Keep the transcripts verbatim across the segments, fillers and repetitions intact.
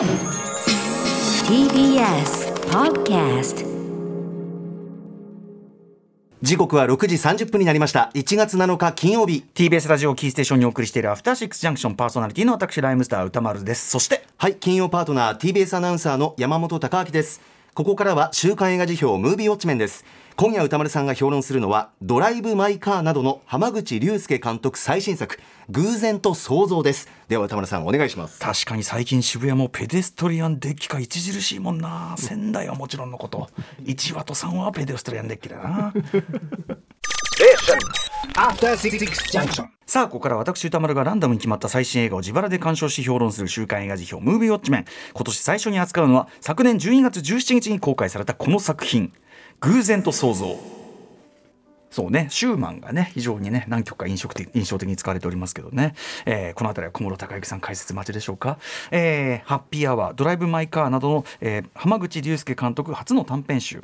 ティービーエス Podcast。時刻はろくじさんじゅっぷんになりました。いちがつなのか金曜日、 ティービーエス ラジオキーステーションにお送りしているアフターシックスジャンクション、パーソナリティの私ライムスター歌丸です。そしてはい金曜パートナー ティービーエス アナウンサーの山本貴明です。ここからは週刊映画辞表ムービーウォッチメンです。今夜歌丸さんが評論するのはドライブマイカーなどの濱口竜介監督最新作、偶然と想像です。では歌丸さんお願いします。確かに最近渋谷もペデストリアンデッキが著しいもんな。仙台はもちろんのこといちわとさんわはペデストリアンデッキだな。さあここから私歌丸がランダムに決まった最新映画を自腹で鑑賞し評論する週刊映画辞表ムービーウォッチメン。今年最初に扱うのは昨年じゅうにがつじゅうしちにちに公開されたこの作品、偶然と想像。そうね、シューマンがね非常にね何曲か印象的、印象的に使われておりますけどね、えー、このあたりは小室孝之さん解説待ちでしょうか。えー、ハッピーアワー、ドライブマイカーなどの、えー、濱口竜介監督初の短編集。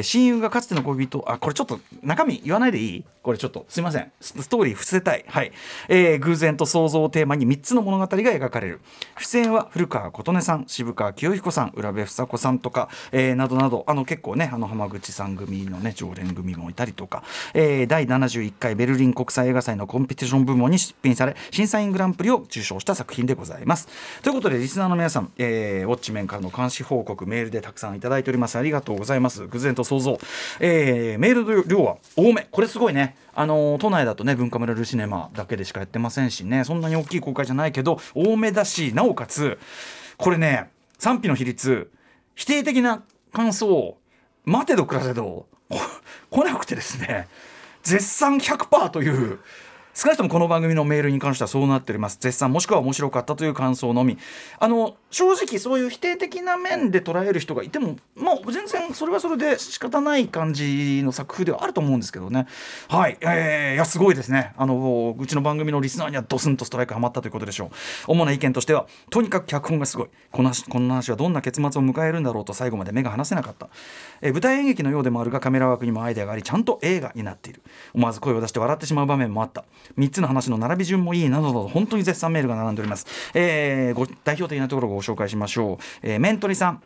親友がかつての恋人、あこれちょっと中身言わないでいい、これちょっとすいません、 ス, ストーリー伏せたい、はい、えー、偶然と想像をテーマにみっつの物語が描かれる。出演は古川琴音さん、渋川清彦さん、浦部房子さんとか、えー、などなど、あの結構ねあの浜口さん組のね常連組もいたりとか、えー、だいななじゅういっかいベルリン国際映画祭のコンペティション部門に出品され、審査員グランプリを受賞した作品でございます。ということでリスナーの皆さん、えー、ウォッチメンからの監視報告メールでたくさんいただいております。ありがとうございます。偶然と想像、えー、メールの量は多め。これすごいね、あの都内だとね文化村ルシネマだけでしかやってませんしね、そんなに大きい公開じゃないけど多めだし、なおかつこれね賛否の比率、否定的な感想待てど暮らせど来なくてですね、絶賛 ひゃくパーセント という、少なくともこの番組のメールに関してはそうなっております。絶賛もしくは面白かったという感想のみ。あの正直そういう否定的な面で捉える人がいても、まあ、全然それはそれで仕方ない感じの作風ではあると思うんですけどね。はい、えー、いやすごいですね。あのうちの番組のリスナーにはドスンとストライクはまったということでしょう。主な意見としては、とにかく脚本がすごい、この話、この話はどんな結末を迎えるんだろうと最後まで目が離せなかった、えー、舞台演劇のようでもあるがカメラワークにもアイデアがあり、ちゃんと映画になっている。思わず声を出して笑ってしまう場面もあった。みっつの話の並び順もいい、などなど本当に絶賛メールが並んでおります。えー、ご代表的なところをご紹介しましょう。えー、メントリさん、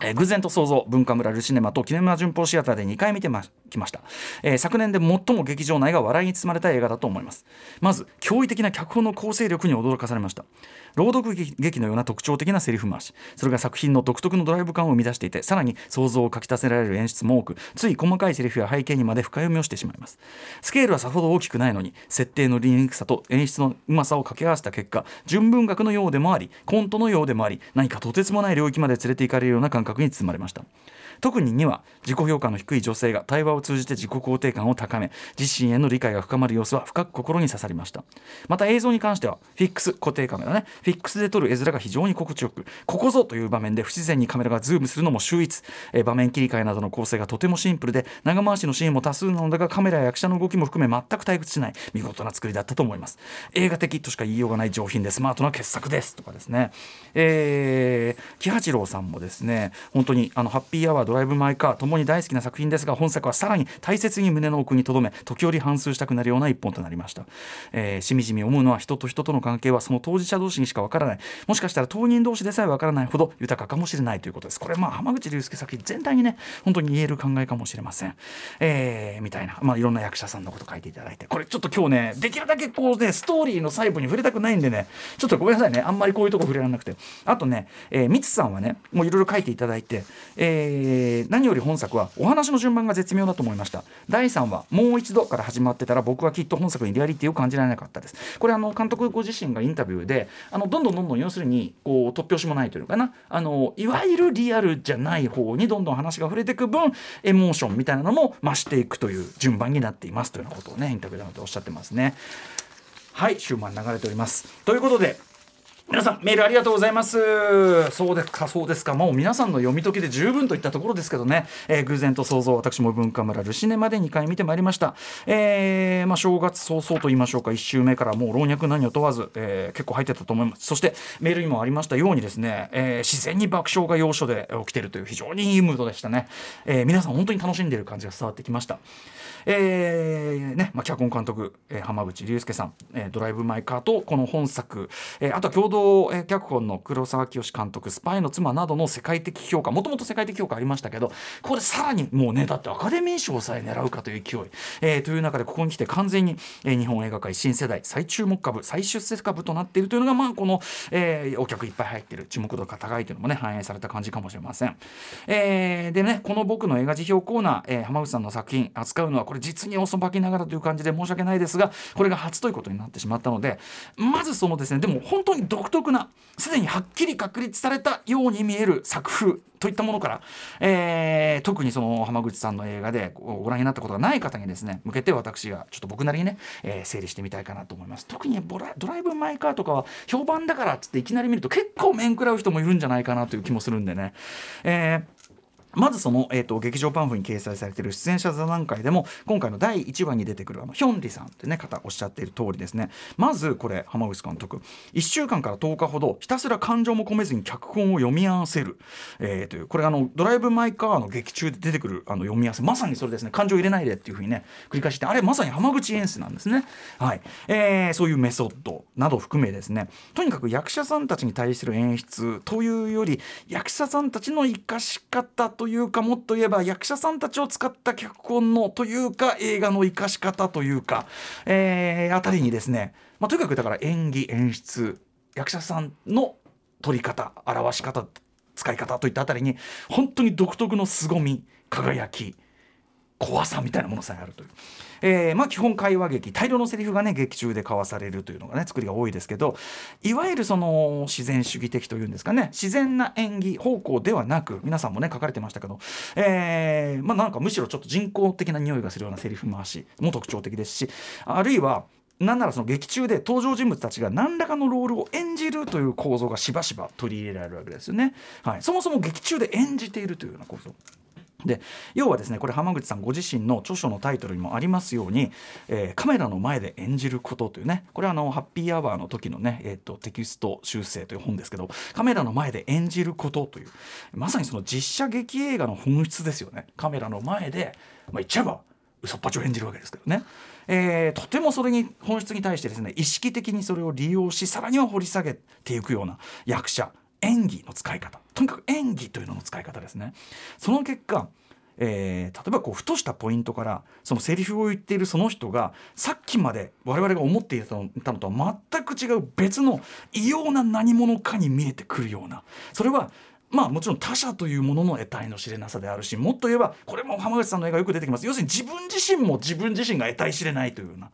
えー、偶然と想像、文化村ルシネマとキネマ旬報シアターでにかい見てきました。えー、昨年で最も劇場内が笑いに包まれた映画だと思います。まず驚異的な脚本の構成力に驚かされました。朗読劇のような特徴的なセリフ回し、それが作品の独特のドライブ感を生み出していて、さらに想像をかき立てられる演出も多く、つい細かいセリフや背景にまで深読みをしてしまいます。スケールはさほど大きくないのに、設定の理にくさと演出のうまさを掛け合わせた結果、純文学のようでもありコントのようでもあり、何かとてつもない領域まで連れて行かれるような感覚に包まれました。特ににわ、自己評価の低い女性が対話を通じて自己肯定感を高め、自身への理解が深まる様子は深く心に刺さりました。また映像に関してはフィックス、固定カメラね、フィックスで撮る絵面が非常に心地よく、ここぞという場面で不自然にカメラがズームするのも秀逸。え場面切り替えなどの構成がとてもシンプルで、長回しのシーンも多数なのだが、カメラや役者の動きも含め全く退屈しない見事な作りだったと思います。映画的としか言いようがない上品でスマートな傑作です、とかですね。えー、木八郎さんもですね、本当にあのハッピーアワー、ドライブマイカーともに大好きな作品ですが、本作はさらに大切に胸の奥に留め、時折反芻したくなるような一本となりました。えー、しみじみ思うのは、人と人との関係はその当事者同士にしかわからない、もしかしたら当人同士でさえわからないほど豊かかもしれないということです。これまあ濱口竜介作品全体にね本当に言える考えかもしれません。えー、みたいな、まあ、いろんな役者さんのこと書いていただいて、これちょっと今日ねできるだけこうねストーリーの細部に触れたくないんでね、ちょっとごめんなさいね、あんまりこういうとこ触れられなくて。あとね、えー、みつさんはねもういろいろ書いていただいて、えー、何より本作はお話の順番が絶妙だと思いました。だいさんわもう一度から始まってたら、僕はきっと本作にリアリティを感じられなかったです。これあの監督ご自身がインタビューで、あのどんどんどんどん要するにこう突拍子もないというのかな、あのいわゆるリアルじゃない方にどんどん話が触れていく分、エモーションみたいなのも増していくという順番になっていますというようなことをねインタビューなどでおっしゃってますね。はい、終盤流れておりますということで、皆さんメールありがとうございます。そうですかそうですか、もう皆さんの読み解きで十分といったところですけどね。えー、偶然と想像、私も文化村ルシネマでにかい見てまいりました。えーまあ、正月早々と言いましょうか、いっしゅうめからもう老若男女問わず、えー、結構入ってたと思います。そしてメールにもありましたようにですね、えー、自然に爆笑が要所で起きているという非常にいいムードでしたね。えー、皆さん本当に楽しんでいる感じが伝わってきました。えーねまあ、脚本監督、えー、濱口竜介さん、えー、ドライブ・マイ・カーとこの本作、えー、あとは共同動脚本の黒沢清監督スパイの妻などの世界的評価、もともと世界的評価ありましたけど、これさらにもうね、だってアカデミー賞さえ狙うかという勢い、えー、という中でここに来て完全に、えー、日本映画界新世代最注目株最出世株となっているというのが、まあこの、えー、お客いっぱい入っている注目度が高いというのもね反映された感じかもしれません、えー、でね、この僕の映画辞表コーナー、えー、浜口さんの作品扱うのはこれ実におそばきながらという感じで申し訳ないですが、これが初ということになってしまったので、まずそのですね、でも本当に独特なすでにはっきり確立されたように見える作風といったものから、えー、特にその浜口さんの映画でご覧になったことがない方にですね向けて、私がちょっと僕なりにね、えー、整理してみたいかなと思います。特にボラドライブ・マイ・カーとかは評判だからっつっていきなり見ると結構面食らう人もいるんじゃないかなという気もするんでね、えーまずその、えー、と劇場パンフに掲載されている出演者座談会でも今回のだいいちわに出てくるあのヒョンリさんという、ね、方おっしゃっている通りですね、まずこれ浜口監督いっしゅうかんからとおかほどひたすら感情も込めずに脚本を読み合わせる、えー、というこれあのドライブ・マイ・カーの劇中で出てくるあの読み合わせ、まさにそれですね、感情入れないでっていう風にね繰り返して、あれまさに浜口演出なんですね、はい、えー、そういうメソッドなど含めですね、とにかく役者さんたちに対する演出というより役者さんたちの生かし方というか、もっと言えば役者さんたちを使った脚本のというか映画の生かし方というか、えー、あたりにですね、まあ、とにかくだから演技演出役者さんの撮り方表し方使い方といったあたりに本当に独特の凄み輝き怖さみたいなものさえあるという、えーまあ、基本会話劇大量のセリフがね劇中で交わされるというのがね作りが多いですけど、いわゆるその自然主義的というんですかね、自然な演技方向ではなく、皆さんもね書かれてましたけど、えーまあ、なんかむしろちょっと人工的な匂いがするようなセリフ回しも特徴的ですし、あるいはなんならその劇中で登場人物たちが何らかのロールを演じるという構造がしばしば取り入れられるわけですよね、はい、そもそも劇中で演じているというような構造で、要はですね、これ浜口さんご自身の著書のタイトルにもありますように、えー、カメラの前で演じることというね、これはあのハッピーアワーの時のね、えー、とテキスト修正という本ですけど、カメラの前で演じることというまさにその実写劇映画の本質ですよね。カメラの前で、まあ、言っちゃえば嘘っぱちを演じるわけですけどね、えー、とてもそれに本質に対してですね、意識的にそれを利用し、さらには掘り下げていくような役者演技の使い方、とにかく演技というのの使い方ですね。その結果、えー、例えばこうふとしたポイントからそのセリフを言っているその人がさっきまで我々が思っていたのとは全く違う別の異様な何者かに見えてくるような、それはまあもちろん他者というものの得体の知れなさであるし、もっと言えばこれも浜口さんの映画よく出てきます、要するに自分自身も自分自身が得体知れないというような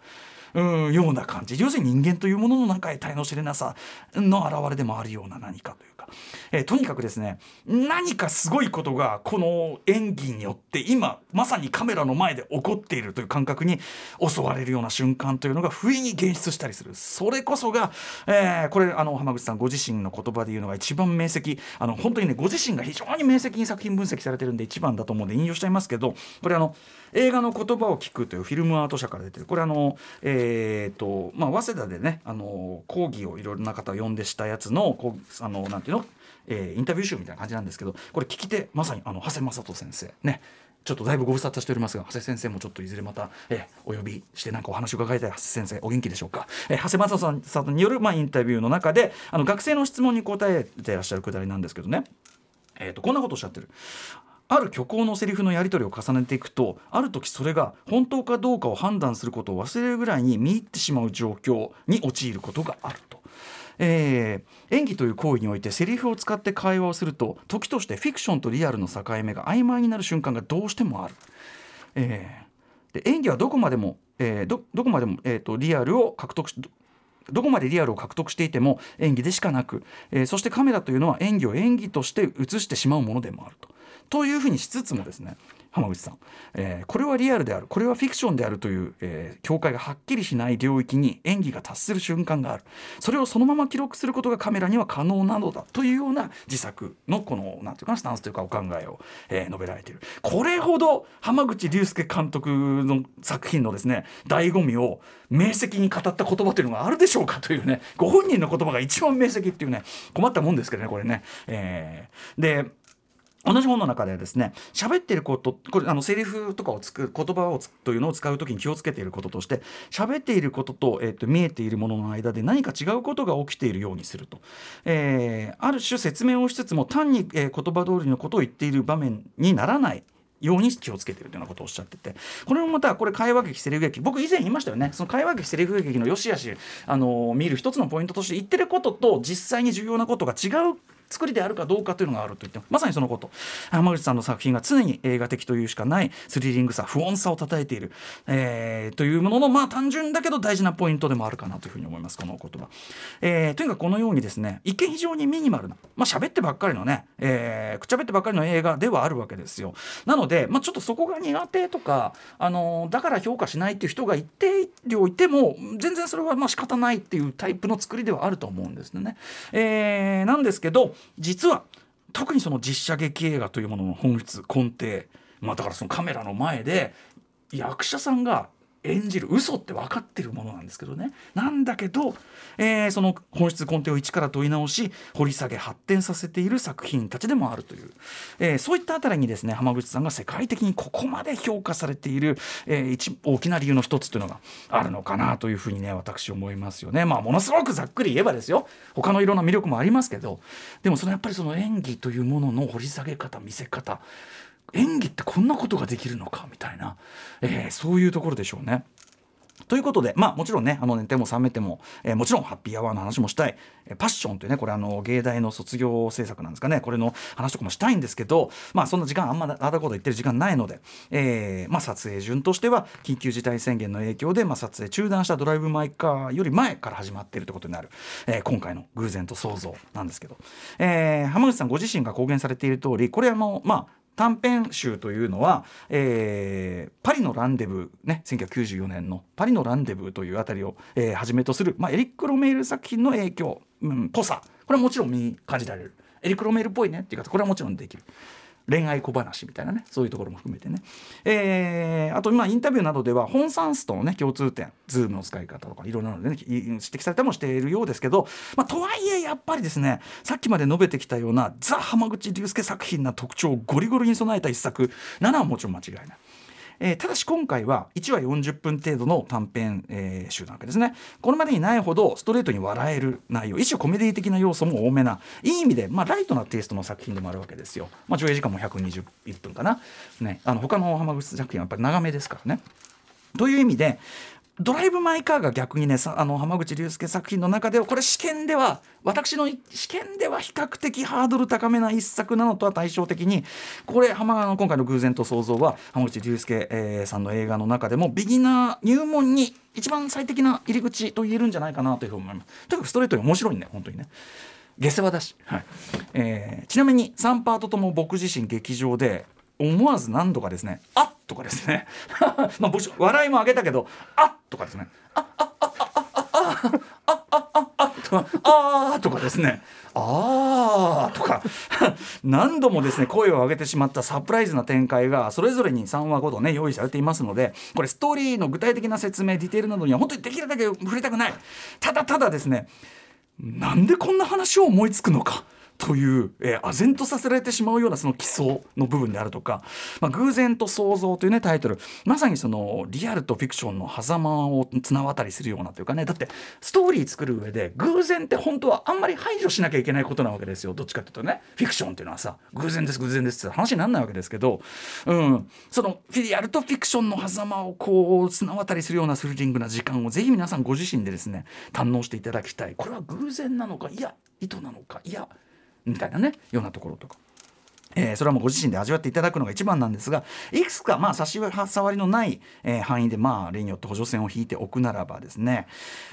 うんような感じ、要するに人間というもののなんか得体の知れなさの表れでもあるような何かというか、えー、とにかくですね、何かすごいことがこの演技によって今まさにカメラの前で起こっているという感覚に襲われるような瞬間というのが不意に現出したりする、それこそが、えー、これあの浜口さんご自身の言葉で言うのが一番明晰、あの本当にねご自身が非常に明晰に作品分析されてるんで一番だと思うんで引用しちゃいますけど、これあの映画の言葉を聞くというフィルムアート社から出てる、これあの、えーえーとまあ、早稲田でね、あの講義をいろいろな方を呼んでしたやつのあのなんていうの、えー、インタビュー集みたいな感じなんですけど、これ聞き手まさにあの長谷正人先生ね、ちょっとだいぶご無沙汰しておりますが、長谷先生もちょっといずれまた、えー、お呼びしてなんかお話を伺いたい。長谷先生お元気でしょうか、えー、長谷正人さん、さんによる、まあ、インタビューの中であの学生の質問に答えていらっしゃるくだりなんですけどね、えー、とこんなことをおっしゃってる。ある虚構のセリフのやり取りを重ねていくと、ある時それが本当かどうかを判断することを忘れるぐらいに見入ってしまう状況に陥ることがあると。えー、演技という行為においてセリフを使って会話をすると、時としてフィクションとリアルの境目が曖昧になる瞬間がどうしてもある。えー、で演技はどこまでも、えー、ど、どこまでも、えーと、リアルを獲得しどこまでリアルを獲得していても演技でしかなく、えー、そしてカメラというのは演技を演技として映してしまうものでもあると。というふうにしつつもですね、浜口さん、えー、これはリアルである、これはフィクションであるという、えー、境界がはっきりしない領域に演技が達する瞬間がある。それをそのまま記録することがカメラには可能なのだというような自作のこのなんていうかなスタンスというかお考えを、えー、述べられている。これほど浜口竜介監督の作品のですね醍醐味を明晰に語った言葉というのがあるでしょうかというね、ご本人の言葉が一番明晰っていうね、困ったもんですけどねこれね、えー、で同じ本の中ではですね、喋っていること、これあのセリフとかをつく言葉をつというのを使うときに気をつけていることとして、喋っていることと、えー、と見えているものの間で何か違うことが起きているようにすると、えー、ある種説明をしつつも単に、えー、言葉通りのことを言っている場面にならないように気をつけているというようなことをおっしゃってて、これもまたこれ会話劇セリフ劇、僕以前言いましたよね、その会話劇セリフ劇の良し悪し、あのー、見る一つのポイントとして言ってることと実際に重要なことが違う作りであるかどうかというのがあると言っても、まさにそのこと、浜口さんの作品が常に映画的というしかないスリリングさ、不穏さをたたえている、えー、というものの、まあ、単純だけど大事なポイントでもあるかなというふうに思います、このお言葉、えー、とにかくこのようにですね、一見非常にミニマルな、まあ、喋ってばっかりのね、えー、喋ってばっかりの映画ではあるわけですよ。なので、まあ、ちょっとそこが苦手とか、あのー、だから評価しないっていう人が一定量いても全然それはまあ仕方ないっていうタイプの作りではあると思うんですね、えー、なんですけど、実は特にその実写劇映画というものの本質根底、まあ、だからそのカメラの前で役者さんが演じる嘘って分かってるものなんですけどね、なんだけど、えー、その本質根底を一から問い直し掘り下げ発展させている作品たちでもあるという、えー、そういったあたりにですね、浜口さんが世界的にここまで評価されている、えー、一大きな理由の一つというのがあるのかなというふうにね、私思いますよね。まあものすごくざっくり言えばですよ、他のいろんな魅力もありますけど、でもそのやっぱりその演技というものの掘り下げ方、見せ方、演技ってこんなことができるのかみたいな、えー、そういうところでしょうね。ということで、まあ、もちろんね、あの寝ても覚めても、えー、もちろんハッピーアワーの話もしたい、えー、パッションというね、これあの芸大の卒業制作なんですかね、これの話とかもしたいんですけど、まあ、そんな時間あんまあだこと言ってる時間ないので、えーまあ、撮影順としては緊急事態宣言の影響で、まあ、撮影中断したドライブ・マイ・カーより前から始まっているということになる、えー、今回の偶然と想像なんですけど、えー、浜口さんご自身が公言されている通り、これはもうまあ短編集というのは、えー、パリのランデブー、ね、せんきゅうひゃくきゅうじゅうよねんのパリのランデブーというあたりを、えー、はじめとする、まあ、エリック・ロメール作品の影響、うん、ぽさ、これはもちろん感じられる、エリック・ロメールっぽいねっていう方、これはもちろんできる、恋愛小話みたいなね、そういうところも含めてね、えー、あと今インタビューなどでは本産室とのね共通点、ズームの使い方とかいろんなので、ね、指摘されたりもしているようですけど、まあ、とはいえやっぱりですね、さっきまで述べてきたようなザ・浜口竜介作品な特徴をゴリゴリに備えた一作なのはもちろん間違いない。えー、ただし今回はいちわよんじゅっぷん程度の短編、えー、集なわけですね。これまでにないほどストレートに笑える内容、一種コメディ的な要素も多めな、いい意味で、まあ、ライトなテイストの作品でもあるわけですよ。まあ、上映時間もひゃくにじゅっぷんかな、ね、あの他の浜口作品はやっぱり長めですからね。という意味でドライブ・マイ・カーが逆にね、あの浜口竜介作品の中ではこれ試験では私の試験では比較的ハードル高めな一作なのとは対照的に、これ浜の今回の偶然と想像は浜口竜介、えー、さんの映画の中でもビギナー入門に一番最適な入り口と言えるんじゃないかなというふうに思います。とにかくストレートに面白いね、本当にね、下世話だし、はい、えー、ちなみにさんパートとも僕自身劇場で思わず何度かですね、あっとかですねまあ僕笑いもあげたけど、あっとかですね、あっあっあっあっあっあっあっあっあっあーとかですね、あーとか何度もですね声を上げてしまったサプライズな展開がそれぞれにさんわごとね用意されていますので、これストーリーの具体的な説明ディテールなどには本当にできるだけ触れたくない。ただただですね、なんでこんな話を思いつくのかという、えー、唖然とさせられてしまうようなその奇想の部分であるとか、まあ、偶然と想像という、ね、タイトル、まさにそのリアルとフィクションの狭間を綱渡りするようなというかね、だってストーリー作る上で偶然って本当はあんまり排除しなきゃいけないことなわけですよ。どっちかというとね、フィクションっていうのはさ、偶然です偶然ですって話にならないわけですけど、うん、そのリアルとフィクションの狭間をこう綱渡りするようなスリリングな時間をぜひ皆さんご自身でですね堪能していただきたい。これは偶然なのか、いや意図なのか、いやみたいなね、ようなところとか、えー、それはもうご自身で味わっていただくのが一番なんですが、いくつかまあ差し障りのない、えー、範囲でまあ例によって補助線を引いておくならばですね、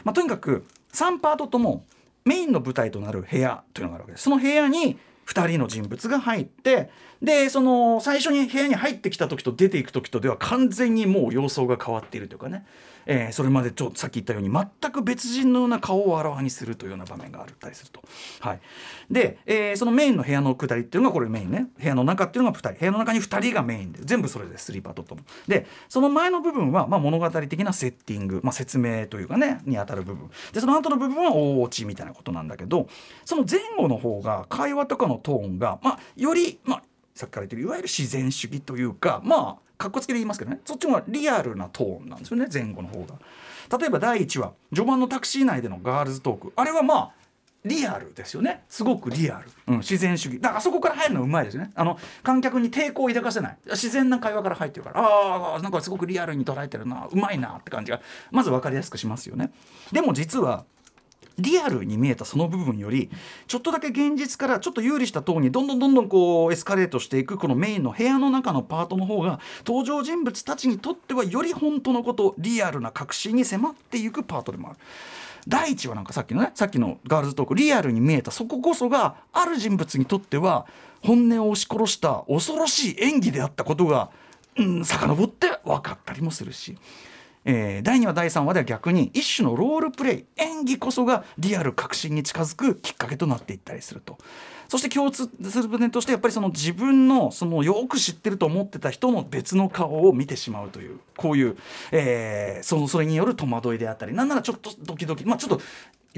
まあ、とにかくさんパートともメインの舞台となる部屋というのがあるわけです。その部屋にふたりの人物が入って、でその最初に部屋に入ってきた時と出ていく時とでは完全にもう様相が変わっているというかね、えー、それまでちょっとさっき言ったように全く別人のような顔をあらわにするというような場面があったりすると、はい、で、えー、そのメインの部屋の下りっていうのがこれメインね、部屋の中っていうのがふたり、部屋の中にふたりがメインで全部それです。さんパートともで、その前の部分はまあ物語的なセッティング、まあ、説明というかねに当たる部分で、その後の部分は大落ちみたいなことなんだけど、その前後の方が会話とかのトーンが、まあ、より、まあ、さっきから言ってるいわゆる自然主義というか、まあかっこつけで言いますけどね、そっちもリアルなトーンなんですよね、前後の方が。例えばだいいちわ序盤のタクシー内でのガールズトーク、あれはまあリアルですよね、すごくリアル、うん、自然主義だから、あそこから入るのうまいですよね。あの観客に抵抗を抱かせない自然な会話から入ってるから、ああなんかすごくリアルに捉えてるな、うまいなって感じがまず分かりやすくしますよね。でも実はリアルに見えたその部分よりちょっとだけ現実からちょっと有利したトーンにどんどんどんどんこうエスカレートしていくこのメインの部屋の中のパートの方が登場人物たちにとってはより本当のこと、リアルな確信に迫っていくパートでもある。だいいちわなんかさっきのね、さっきのガールズトークリアルに見えたそここそがある人物にとっては本音を押し殺した恐ろしい演技であったことが、うん、遡って分かったりもするし、えー、だいにわだいさんわでは逆に一種のロールプレイ、演技こそがリアル確信に近づくきっかけとなっていったりすると。そして共通する部分としてやっぱりその自分のそのよく知ってると思ってた人の別の顔を見てしまうという、こういう、えー、そのそれによる戸惑いであったり、なんならちょっとドキドキ、まあちょっと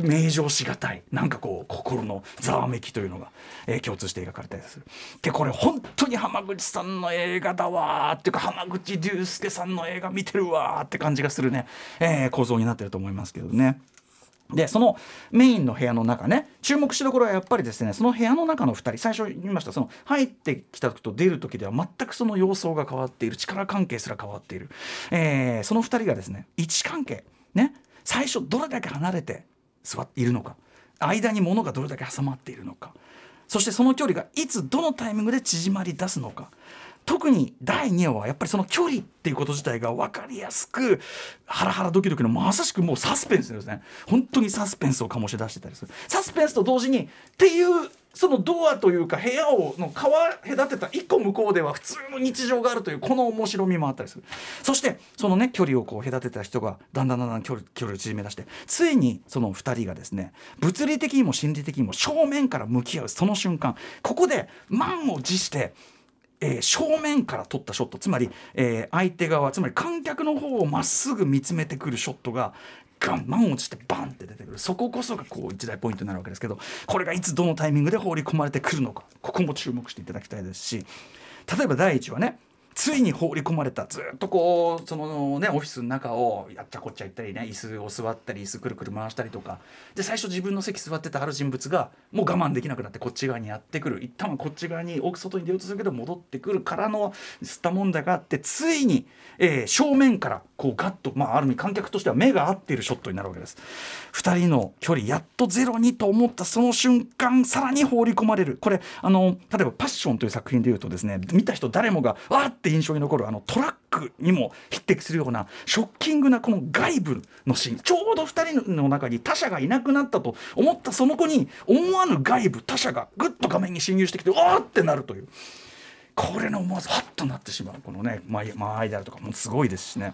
名状しがたいなんかこう心のざわめきというのが、えー、共通して描かれたりする。でこれ本当に浜口さんの映画だわーっていうか、浜口竜介さんの映画見てるわーって感じがするね、えー、構造になってると思いますけどね。でそのメインの部屋の中ね、注目しどころはやっぱりですね、その部屋の中のふたり、最初言いましたその入ってきた時と出る時では全くその様相が変わっている、力関係すら変わっている、えー、そのふたりがですね位置関係ね、最初どれだけ離れて座っているのか、間に物がどれだけ挟まっているのか、そしてその距離がいつどのタイミングで縮まり出すのか。特にだいにわはやっぱりその距離っていうこと自体が分かりやすく、ハラハラドキドキのまさしくもうサスペンスですね、本当にサスペンスを醸し出してたりする。サスペンスと同時にっていうそのドアというか部屋をの川隔てた一個向こうでは普通の日常があるという、この面白みもあったりする。そしてそのね距離をこう隔てた人がだんだんだんだん距離、距離を縮め出して、ついにそのふたりがですね物理的にも心理的にも正面から向き合うその瞬間、ここで満を持してえー、正面から撮ったショット、つまり、えー、相手側、つまり観客の方をまっすぐ見つめてくるショットがガン満を持してバンって出てくる。そここそがこう一大ポイントになるわけですけど、これがいつどのタイミングで放り込まれてくるのか、ここも注目していただきたいですし、例えばだいいちわね、ついに放り込まれた、ずっとこうそのねオフィスの中をやっちゃこっちゃ行ったりね、椅子を座ったり椅子くるくる回したりとかで、最初自分の席座ってたある人物がもう我慢できなくなってこっち側にやってくる、一旦はこっち側に奥外に出ようとするけど戻ってくるからの吸ったもんだがあって、ついに、えー、正面からこうガッと、まあ、ある意味観客としては目が合っているショットになるわけです。ふたりの距離やっとゼロにと思ったその瞬間、さらに放り込まれる。これあの例えばパッションという作品でいうとですね、見た人誰もがわーって印象に残るあのトラックにも匹敵するようなショッキングなこの外部のシーン、ちょうどふたりの中に他者がいなくなったと思ったその子に思わぬ外部他者がぐっと画面に侵入してきておーってなるという、これの思わずハッとなってしまうこのね間合いであるとかもすごいですしね。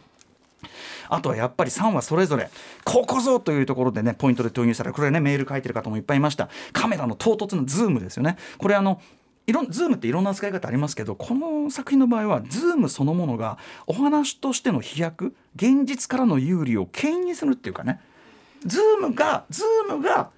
あとはやっぱりさんわそれぞれここぞというところでねポイントで投入される。これねメール書いてる方もいっぱいいました。カメラの唐突なズームですよね。これあのいろんズームっていろんな使い方ありますけど、この作品の場合はズームそのものがお話としての飛躍、現実からの有利を牽引するっていうかね、ズームがズームが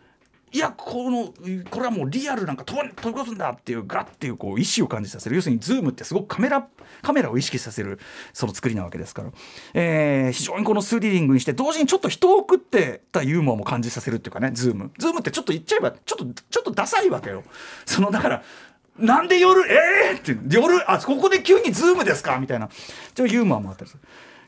いやこのこれはもうリアルなんか飛び越すんだっていうガッっていうこう意思を感じさせる。要するにズームってすごくカメラカメラを意識させるその作りなわけですから、えー、非常にこのスリリングにして同時にちょっと人を食ってたユーモアも感じさせるっていうかね、ズームズームってちょっと言っちゃえばちょっとちょっとダサいわけよ。そのだからなんで夜えーって夜あここで急にズームですかみたいなちょっとユーモアもあったりする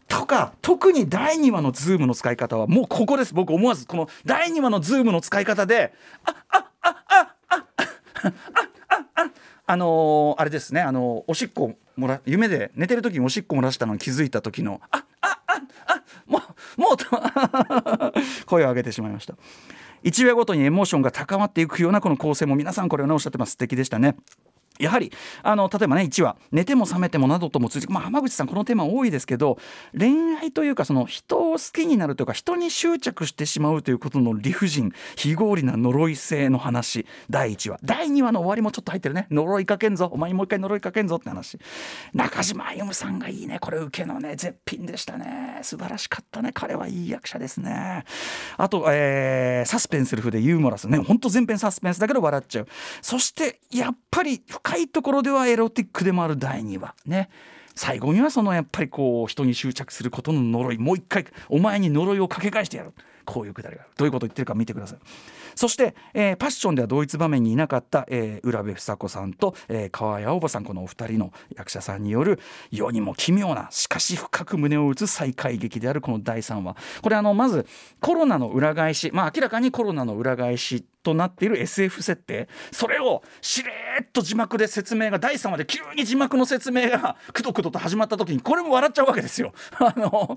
とか、特にだいにわのズームの使い方はもうここです。僕思わずこのだいにわのズームの使い方であっあっあっあっあっあっあっあっあのー、あれですね、あのー、おしっこもら夢で寝てる時におしっこ漏らしたのに気づいた時のあっあっあっあっもうもう声を上げてしまいました。一話ごとにエモーションが高まっていくようなこの構成も皆さんこれを、ね、おっしゃってます。素敵でしたね。やはりあの例えばねいちわ寝ても覚めてもなどとも通じて、まあ、浜口さんこのテーマ多いですけど、恋愛というかその人を好きになるというか人に執着してしまうということの理不尽、非合理な呪い性の話、だいいちわだいにわの終わりもちょっと入ってるね。呪いかけんぞお前にもう一回呪いかけんぞって話。中島歩さんがいいね、これ受けのね絶品でしたね。素晴らしかったね。彼はいい役者ですね。あと、えー、サスペンスルフでユーモラスね、ほんと全編サスペンスだけど笑っちゃう。そしてやっぱり深いところではエロティックでもあるだいにわね。最後にはそのやっぱりこう人に執着することの呪い、もう一回お前に呪いをかけ返してやる、こういうくだりがある。どういうこと言ってるか見てください。そして、えー、パッションでは同一場面にいなかった、えー、浦部房子さんと、えー、川谷青葉さん、このお二人の役者さんによる世にも奇妙なしかし深く胸を打つ再会劇であるこのだいさんわ、これあのまずコロナの裏返し、まあ、明らかにコロナの裏返しとなっている エスエフ 設定、それをしれーっと字幕で説明がだいさんわで急に字幕の説明がくどくどと始まった時にこれも笑っちゃうわけですよ。あの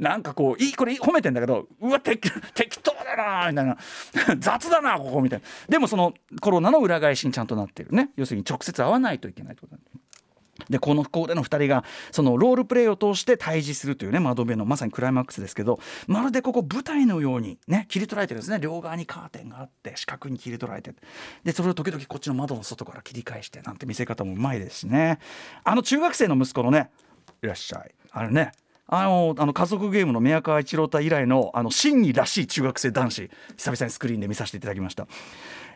なんかこういいこれ褒めてんだけど、うわ 適, 適当だなみたいな雑だなここみたいな。でもそのコロナの裏返しにちゃんとなっているね。要するに直接会わないといけないってことなんです。でこの不幸でのふたりがそのロールプレイを通して対峙するというね、窓辺のまさにクライマックスですけど、まるでここ舞台のようにね切り取られてるんですね。両側にカーテンがあって四角に切り取られて、でそれを時々こっちの窓の外から切り返してなんて見せ方もうまいですしね。あの中学生の息子のね、いらっしゃい、あれね、あのあの家族ゲームの宮川一郎太以来 の, あの真にらしい中学生男子、久々にスクリーンで見させていただきました。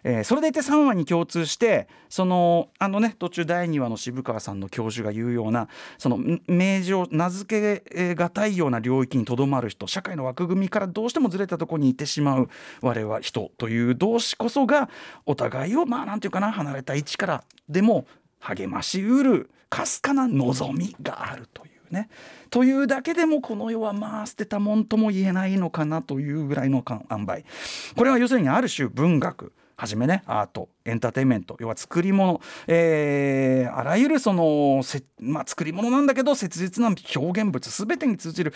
えー、それでいてさんわに共通して、そのあのね途中だいにわの渋川さんの教授が言うようなその名字を名付けがたいような領域にとどまる人、社会の枠組みからどうしてもずれたところにいてしまう我々は人という同志こそが、お互いをまあなんていうかな、離れた位置からでも励ましうるかすかな望みがあるというね、というだけでもこの世はまあ捨てたもんとも言えないのかなというぐらいの塩梅。これは要するにある種文学はじめね、アート、エンターテインメント、要は作り物、えー、あらゆるその、まあ、作り物なんだけど切実な表現物全てに通じる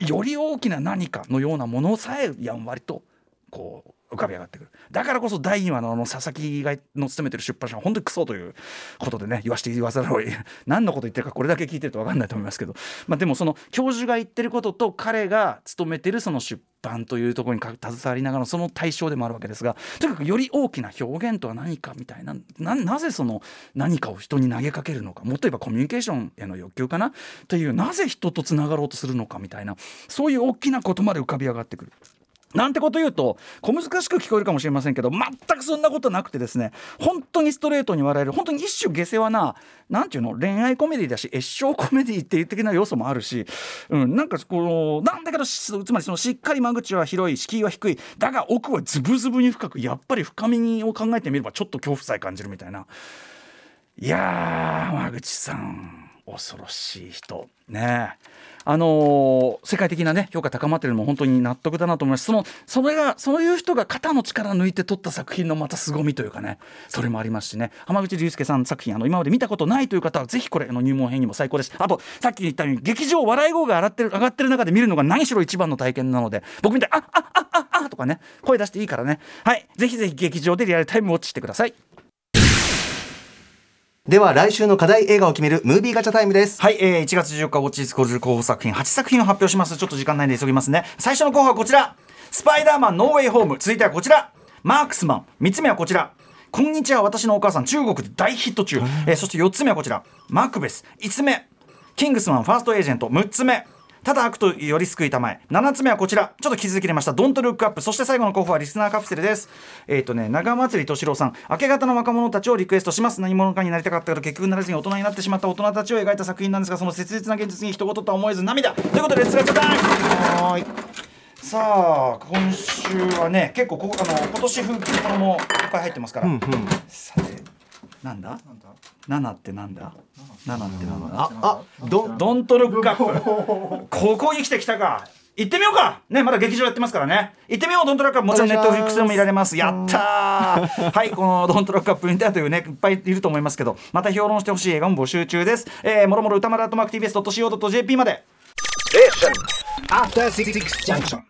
より大きな何かのようなものさえやんわりとこう浮かび上がってくる。だからこそだいにわ の, あの佐々木がの勤めてる出版社は本当にクソということでね、言わして言わざるを得ない何のこと言ってるかこれだけ聞いてると分かんないと思いますけど、まあ、でもその教授が言ってることと彼が勤めてるその出版というところに携わりながらその対象でもあるわけですが、とにかくより大きな表現とは何かみたいな な, なぜその何かを人に投げかけるのか、もっと言えばコミュニケーションへの欲求かなという、なぜ人とつながろうとするのかみたいな、そういう大きなことまで浮かび上がってくる。なんてこと言うと小難しく聞こえるかもしれませんけど、全くそんなことなくてですね、本当にストレートに笑える、本当に一種下世話な、なんていうの、恋愛コメディだし越笑コメディっていう的な要素もあるし、うん、なんかこうなんだけど、つまりそのしっかり間口は広い、敷居は低い、だが奥はズブズブに深く、やっぱり深みを考えてみればちょっと恐怖さえ感じるみたいな。いやー、間口さん恐ろしい人ねえ。あのー、世界的な、ね、評価高まってるのも本当に納得だなと思います。そのそれがそういう人が肩の力抜いて撮った作品のまた凄みというかね、それもありますしね。濱口竜介さんの作品、あの今まで見たことないという方はぜひこれの入門編にも最高です。あとさっき言ったように劇場笑い声が上がってる、上がってる中で見るのが何しろ一番の体験なので、僕みたいにあっあっあっあっとかね声出していいからね、はい、ぜひぜひ劇場でリアルタイムウォッチしてください。では来週の課題映画を決めるムービーガチャタイムです。はい、えー、いちがつじゅうよっかウォッチリスト候補作品はちさくひんを発表します。ちょっと時間ないんで急ぎますね。最初の候補はこちら、スパイダーマンノーウェイホーム。続いてはこちら、マークスマン。みっつめはこちら、こんにちは私のお母さん、中国で大ヒット中、えー、そしてよっつめはこちら、マクベス。いつつめキングスマンファーストエージェント。むっつめただ悪とより救いたまえ。ななつめはこちら、ちょっと気づきれました、ドントルックアップ。そして最後の候補はリスナーカプセルです。えっ、ー、とね長松里敏郎さん、明け方の若者たちをリクエストします。何者かになりたかったけど結局なれずに大人になってしまった大人たちを描いた作品なんですが、その切実な現実に一言とは思えず涙ということで、レッツガチャタイム。はい、さあ今週はね結構ここあの今年風景ものもいっぱい入ってますから、うんうん、さてなんだななってなんだななってなんだ、ああドントルックアップここに来てきたか、行ってみようかね、まだ劇場やってますからね、行ってみよう。ドントルックアップもちろんネットフリックスでも見られます。やったーはい、このドントルックアップに出たというねいっぱいいると思いますけど、また評論してほしい映画も募集中です。えー、もろもろ歌丸アットマークティービーエスドットシーオードットジェーピー まで。えっ、アフターシックスジャンクション。